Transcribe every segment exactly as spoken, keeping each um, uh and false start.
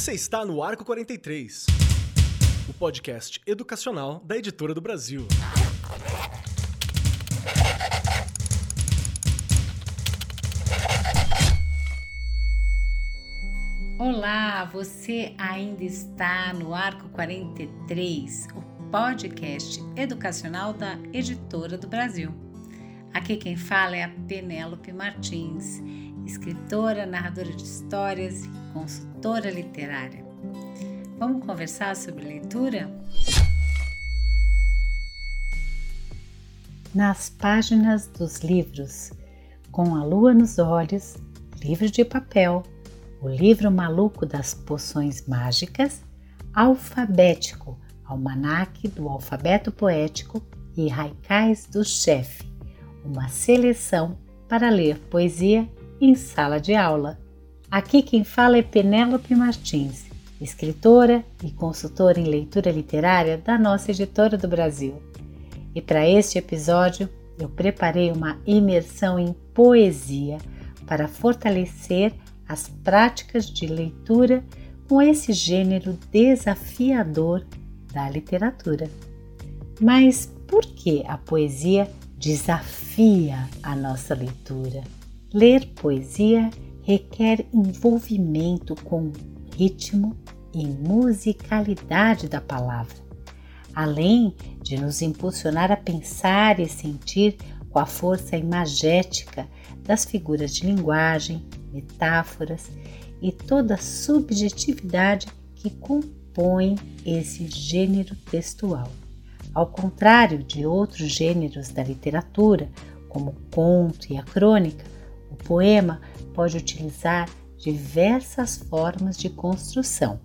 Você está no Arco quarenta e três, o podcast educacional da Editora do Brasil. Olá, você ainda está no Arco quarenta e três, o podcast educacional da Editora do Brasil. Aqui quem fala é a Penélope Martins, escritora, narradora de histórias e consultora literária. Vamos conversar sobre leitura? Nas páginas dos livros Com a Lua nos Olhos, Livro de Papel, O Livro Maluco das Poções Mágicas, Alfabético, Almanaque do Alfabeto Poético e Haicais do Chefe, uma seleção para ler poesia em sala de aula. Aqui quem fala é Penélope Martins, escritora e consultora em leitura literária da nossa Editora do Brasil. E para este episódio eu preparei uma imersão em poesia para fortalecer as práticas de leitura com esse gênero desafiador da literatura. Mas por que a poesia desafia a nossa leitura? Ler poesia requer envolvimento com ritmo e musicalidade da palavra, além de nos impulsionar a pensar e sentir com a força imagética das figuras de linguagem, metáforas e toda a subjetividade que compõe esse gênero textual. Ao contrário de outros gêneros da literatura, como o conto e a crônica, o poema pode utilizar diversas formas de construção.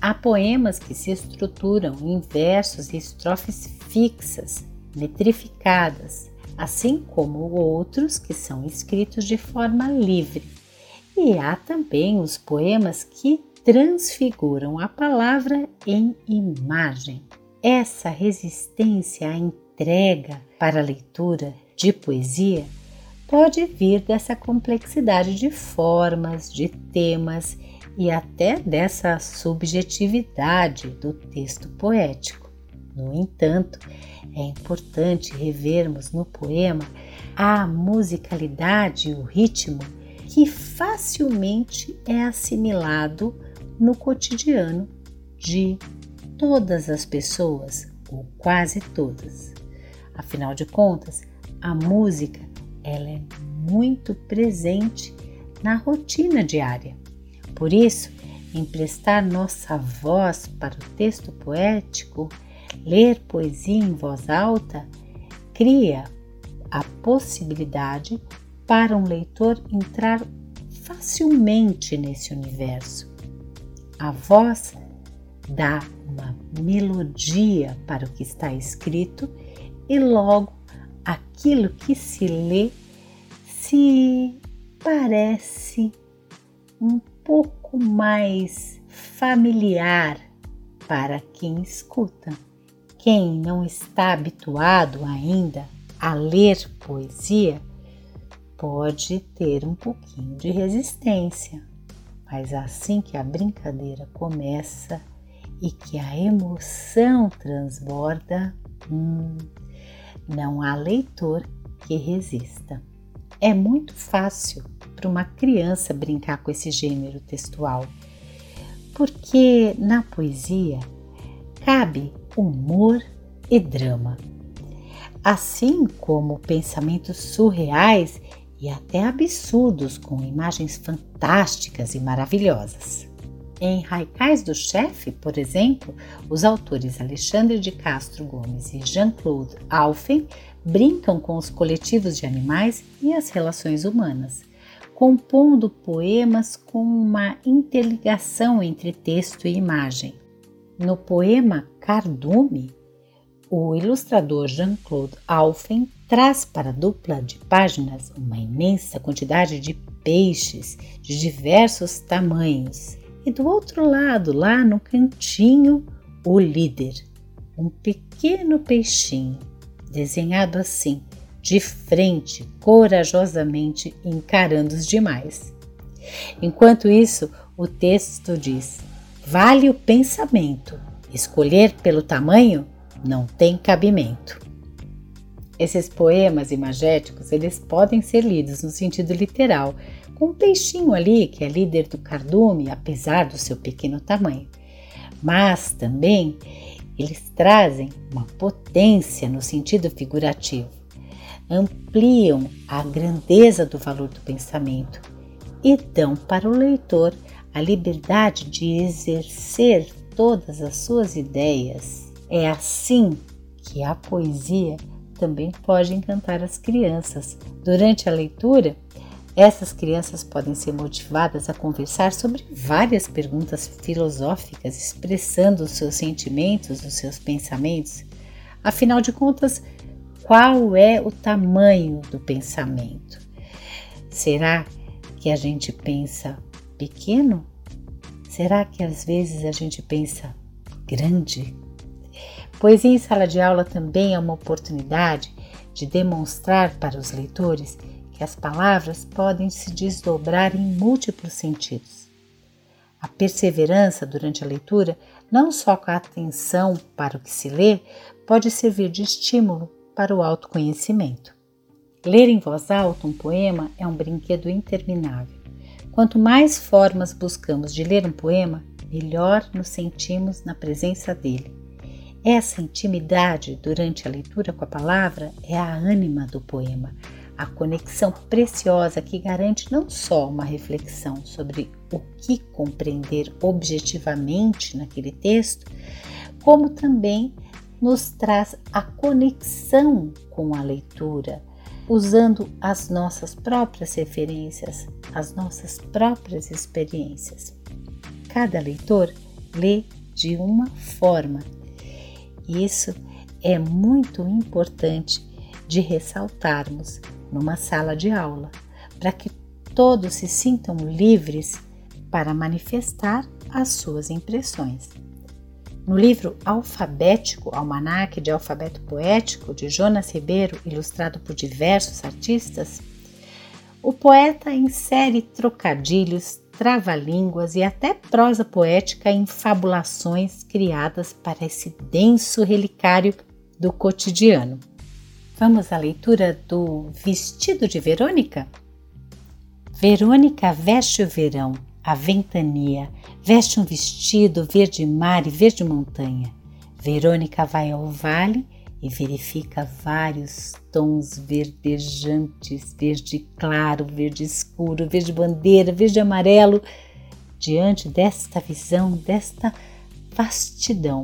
Há poemas que se estruturam em versos e estrofes fixas, metrificadas, assim como outros que são escritos de forma livre. E há também os poemas que transfiguram a palavra em imagem. Essa resistência à entrega para a leitura de poesia pode vir dessa complexidade de formas, de temas e até dessa subjetividade do texto poético. No entanto, é importante revermos no poema a musicalidade e o ritmo que facilmente é assimilado no cotidiano de todas as pessoas, ou quase todas. Afinal de contas, a música ela é muito presente na rotina diária. Por isso, emprestar nossa voz para o texto poético, ler poesia em voz alta, cria a possibilidade para um leitor entrar facilmente nesse universo. A voz dá uma melodia para o que está escrito e logo aquilo que se lê se parece um pouco mais familiar para quem escuta. Quem não está habituado ainda a ler poesia pode ter um pouquinho de resistência, mas assim que a brincadeira começa e que a emoção transborda, hum, não há leitor que resista. É muito fácil para uma criança brincar com esse gênero textual, porque na poesia cabe humor e drama, assim como pensamentos surreais e até absurdos com imagens fantásticas e maravilhosas. Em Haicais do Chefe, por exemplo, os autores Alexandre de Castro Gomes e Jean-Claude Alphen brincam com os coletivos de animais e as relações humanas, compondo poemas com uma interligação entre texto e imagem. No poema Cardume, o ilustrador Jean-Claude Alphen traz para a dupla de páginas uma imensa quantidade de peixes de diversos tamanhos. E do outro lado, lá no cantinho, o líder, um pequeno peixinho, desenhado assim, de frente, corajosamente encarando os demais. Enquanto isso, o texto diz: Vale o pensamento. Escolher pelo tamanho não tem cabimento. Esses poemas imagéticos, eles podem ser lidos no sentido literal, com um peixinho ali que é líder do cardume, apesar do seu pequeno tamanho. Mas também eles trazem uma potência no sentido figurativo, ampliam a grandeza do valor do pensamento e dão para o leitor a liberdade de exercer todas as suas ideias. É assim que a poesia também pode encantar as crianças. Durante a leitura, essas crianças podem ser motivadas a conversar sobre várias perguntas filosóficas, expressando os seus sentimentos, os seus pensamentos. Afinal de contas, qual é o tamanho do pensamento? Será que a gente pensa pequeno? Será que às vezes a gente pensa grande? Poesia em sala de aula também é uma oportunidade de demonstrar para os leitores que as palavras podem se desdobrar em múltiplos sentidos. A perseverança durante a leitura, não só com a atenção para o que se lê, pode servir de estímulo para o autoconhecimento. Ler em voz alta um poema é um brinquedo interminável. Quanto mais formas buscamos de ler um poema, melhor nos sentimos na presença dele. Essa intimidade durante a leitura com a palavra é a ânima do poema, a conexão preciosa que garante não só uma reflexão sobre o que compreender objetivamente naquele texto, como também nos traz a conexão com a leitura, usando as nossas próprias referências, as nossas próprias experiências. Cada leitor lê de uma forma. Isso é muito importante de ressaltarmos numa sala de aula, para que todos se sintam livres para manifestar as suas impressões. No livro Alfabético, Almanaque de Alfabeto Poético, de Jonas Ribeiro, ilustrado por diversos artistas, o poeta insere trocadilhos, trava-línguas e até prosa poética em fabulações criadas para esse denso relicário do cotidiano. Vamos à leitura do Vestido de Verônica? Verônica veste o verão, a ventania, veste um vestido verde mar e verde montanha. Verônica vai ao vale e verifica vários tons verdejantes, verde claro, verde escuro, verde bandeira, verde amarelo. Diante desta visão, desta vastidão,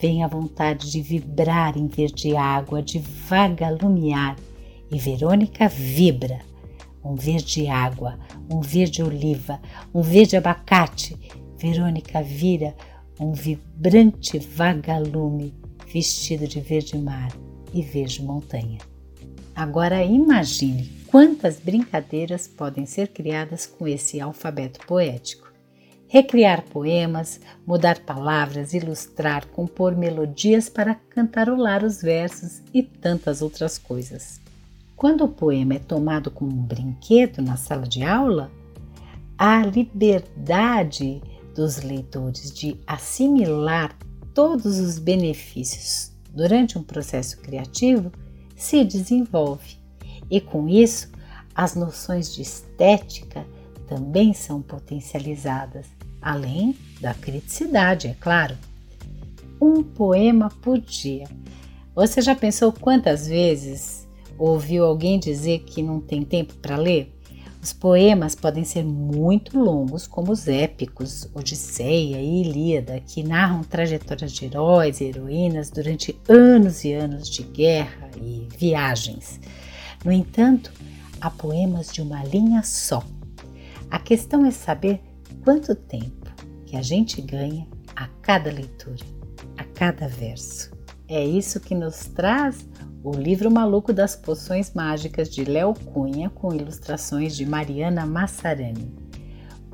vem a vontade de vibrar em verde água, de vaga lumiar. E Verônica vibra. Um verde água, um verde oliva, um verde abacate. Verônica vira um vibrante vagalume, vestido de verde mar e verde montanha. Agora imagine quantas brincadeiras podem ser criadas com esse alfabeto poético. Recriar poemas, mudar palavras, ilustrar, compor melodias para cantarolar os versos e tantas outras coisas. Quando o poema é tomado como um brinquedo na sala de aula, a liberdade dos leitores de assimilar todos os benefícios durante um processo criativo se desenvolve, e com isso as noções de estética também são potencializadas, além da criticidade, é claro. Um poema por dia. Você já pensou quantas vezes ouviu alguém dizer que não tem tempo para ler? Os poemas podem ser muito longos, como os épicos Odisseia e Ilíada, que narram trajetórias de heróis e heroínas durante anos e anos de guerra e viagens. No entanto, há poemas de uma linha só. A questão é saber quanto tempo que a gente ganha a cada leitura, a cada verso. É isso que nos traz O Livro Maluco das Poções Mágicas, de Léo Cunha, com ilustrações de Mariana Massarani.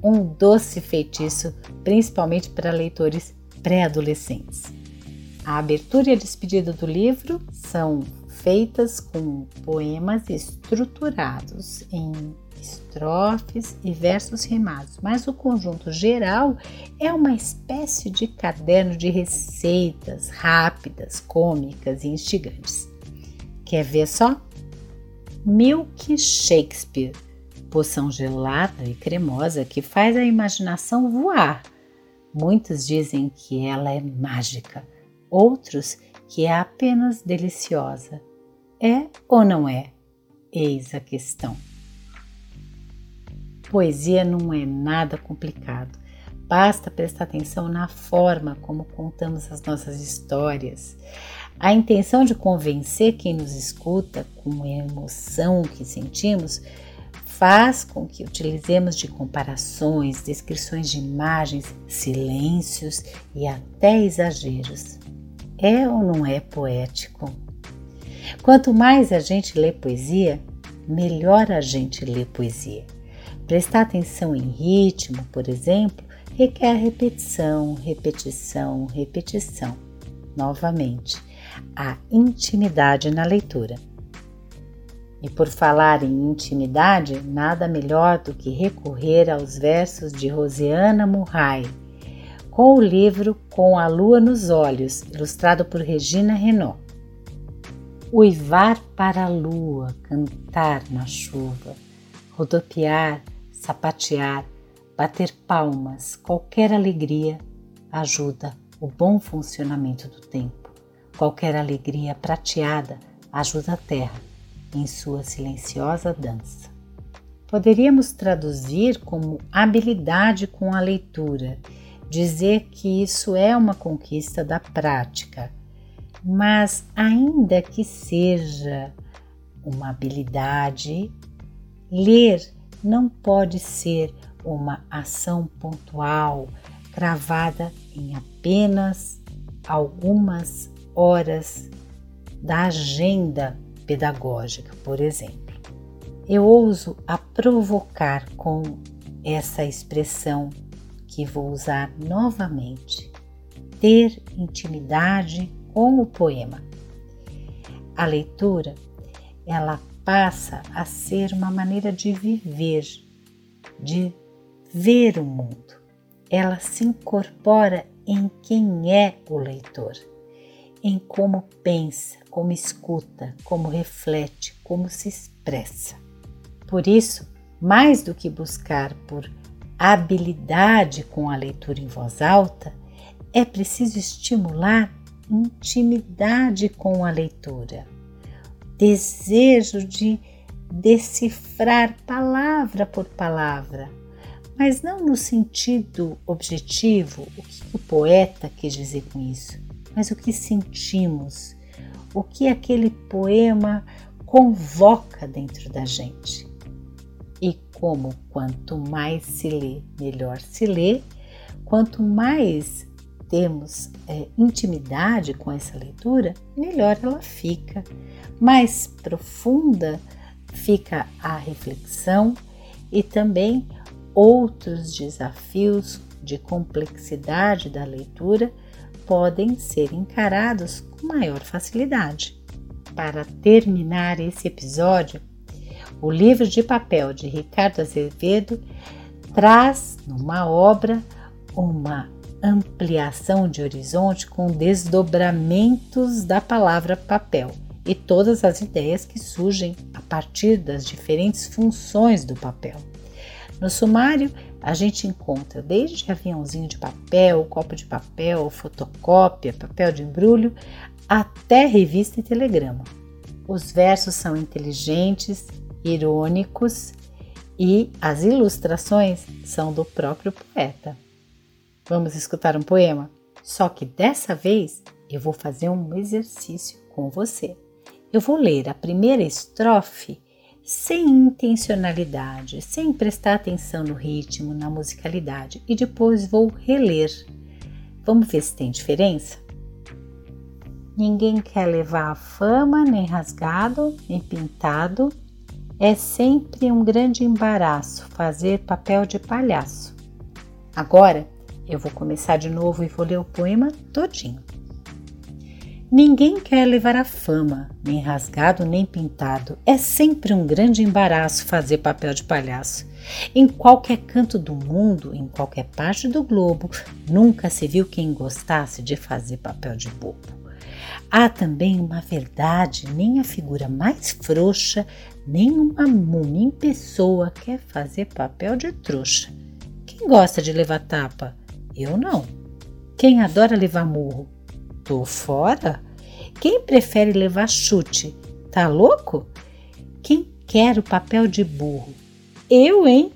Um doce feitiço, principalmente para leitores pré-adolescentes. A abertura e a despedida do livro são feitas com poemas estruturados em estrofes e versos rimados, mas o conjunto geral é uma espécie de caderno de receitas rápidas, cômicas e instigantes. Quer ver só? Milk Shakespeare, poção gelada e cremosa que faz a imaginação voar. Muitos dizem que ela é mágica, outros que é apenas deliciosa. É ou não é? Eis a questão. Poesia não é nada complicado, basta prestar atenção na forma como contamos as nossas histórias. A intenção de convencer quem nos escuta com a emoção que sentimos faz com que utilizemos de comparações, descrições de imagens, silêncios e até exageros. É ou não é poético? Quanto mais a gente lê poesia, melhor a gente lê poesia. Prestar atenção em ritmo, por exemplo, requer repetição, repetição, repetição. Novamente, a intimidade na leitura. E por falar em intimidade, nada melhor do que recorrer aos versos de Rosiana Murray, com o livro Com a Lua nos Olhos, ilustrado por Regina Renaud. Uivar para a lua, cantar na chuva, rodopiar, sapatear, bater palmas, qualquer alegria ajuda o bom funcionamento do tempo. Qualquer alegria prateada ajuda a terra em sua silenciosa dança. Poderíamos traduzir como habilidade com a leitura, dizer que isso é uma conquista da prática, mas ainda que seja uma habilidade, ler não pode ser uma ação pontual, cravada em apenas algumas horas da agenda pedagógica, por exemplo. Eu ouso a provocar com essa expressão que vou usar novamente, ter intimidade com o poema. A leitura, ela passa a ser uma maneira de viver, de ver o mundo. Ela se incorpora em quem é o leitor, em como pensa, como escuta, como reflete, como se expressa. Por isso, mais do que buscar por habilidade com a leitura em voz alta, é preciso estimular intimidade com a leitura, desejo de decifrar palavra por palavra, mas não no sentido objetivo, o que o poeta quis dizer com isso, mas o que sentimos, o que aquele poema convoca dentro da gente. E como quanto mais se lê, melhor se lê, quanto mais temos é, intimidade com essa leitura, melhor ela fica, mais profunda fica a reflexão e também outros desafios de complexidade da leitura podem ser encarados com maior facilidade. Para terminar esse episódio, O Livro de Papel, de Ricardo Azevedo, traz numa obra uma ampliação de horizonte com desdobramentos da palavra papel e todas as ideias que surgem a partir das diferentes funções do papel. No sumário, a gente encontra desde aviãozinho de papel, copo de papel, fotocópia, papel de embrulho, até revista e telegrama. Os versos são inteligentes, irônicos e as ilustrações são do próprio poeta. Vamos escutar um poema? Só que dessa vez eu vou fazer um exercício com você. Eu vou ler a primeira estrofe sem intencionalidade, sem prestar atenção no ritmo, na musicalidade, e depois vou reler. Vamos ver se tem diferença? Ninguém quer levar a fama, nem rasgado, nem pintado. É sempre um grande embaraço fazer papel de palhaço. Agora eu vou começar de novo e vou ler o poema todinho. Ninguém quer levar a fama, nem rasgado nem pintado. É sempre um grande embaraço fazer papel de palhaço. Em qualquer canto do mundo, em qualquer parte do globo, nunca se viu quem gostasse de fazer papel de bobo. Há também uma verdade, nem a figura mais frouxa, nem uma múmia em pessoa quer fazer papel de trouxa. Quem gosta de levar tapa? Eu não. Quem adora levar murro? Tô fora. Quem prefere levar chute? Tá louco? Quem quer o papel de burro? Eu, hein?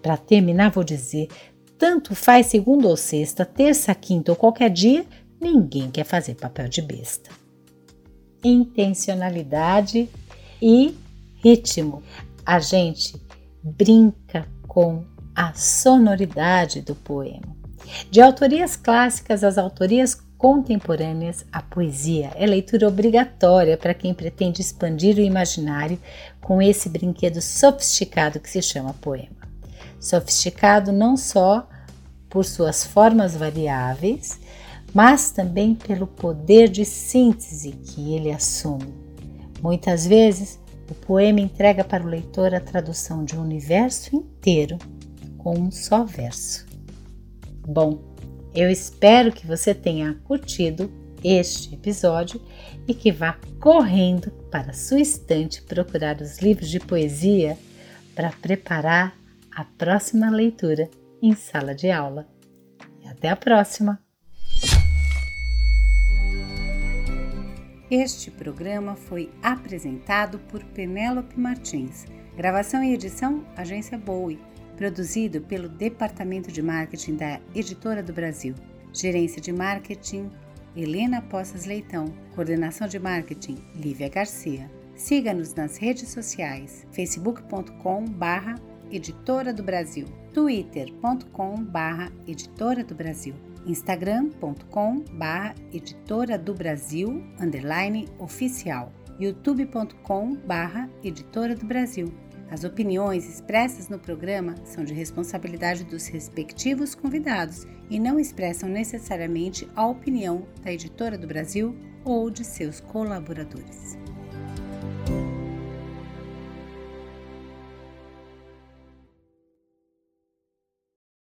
Para terminar, vou dizer, tanto faz segunda ou sexta, terça, quinta ou qualquer dia, ninguém quer fazer papel de besta. Intencionalidade e ritmo. A gente brinca com a sonoridade do poema. De autorias clássicas às autorias contemporâneas, a poesia é leitura obrigatória para quem pretende expandir o imaginário com esse brinquedo sofisticado que se chama poema. Sofisticado não só por suas formas variáveis, mas também pelo poder de síntese que ele assume. Muitas vezes, o poema entrega para o leitor a tradução de um universo inteiro com um só verso. Bom, eu espero que você tenha curtido este episódio e que vá correndo para sua estante procurar os livros de poesia para preparar a próxima leitura em sala de aula. E até a próxima! Este programa foi apresentado por Penélope Martins. Gravação e edição, Agência Bowie. Produzido pelo Departamento de Marketing da Editora do Brasil. Gerência de Marketing, Helena Poças Leitão. Coordenação de Marketing, Lívia Garcia. Siga-nos nas redes sociais, facebook ponto com barra Editora do Brasil, twitter ponto com barra Editora do Brasil, instagram ponto com barra Editora do Brasil, underline oficial, youtube ponto com barra Editora do Brasil. As opiniões expressas no programa são de responsabilidade dos respectivos convidados e não expressam necessariamente a opinião da Editora do Brasil ou de seus colaboradores.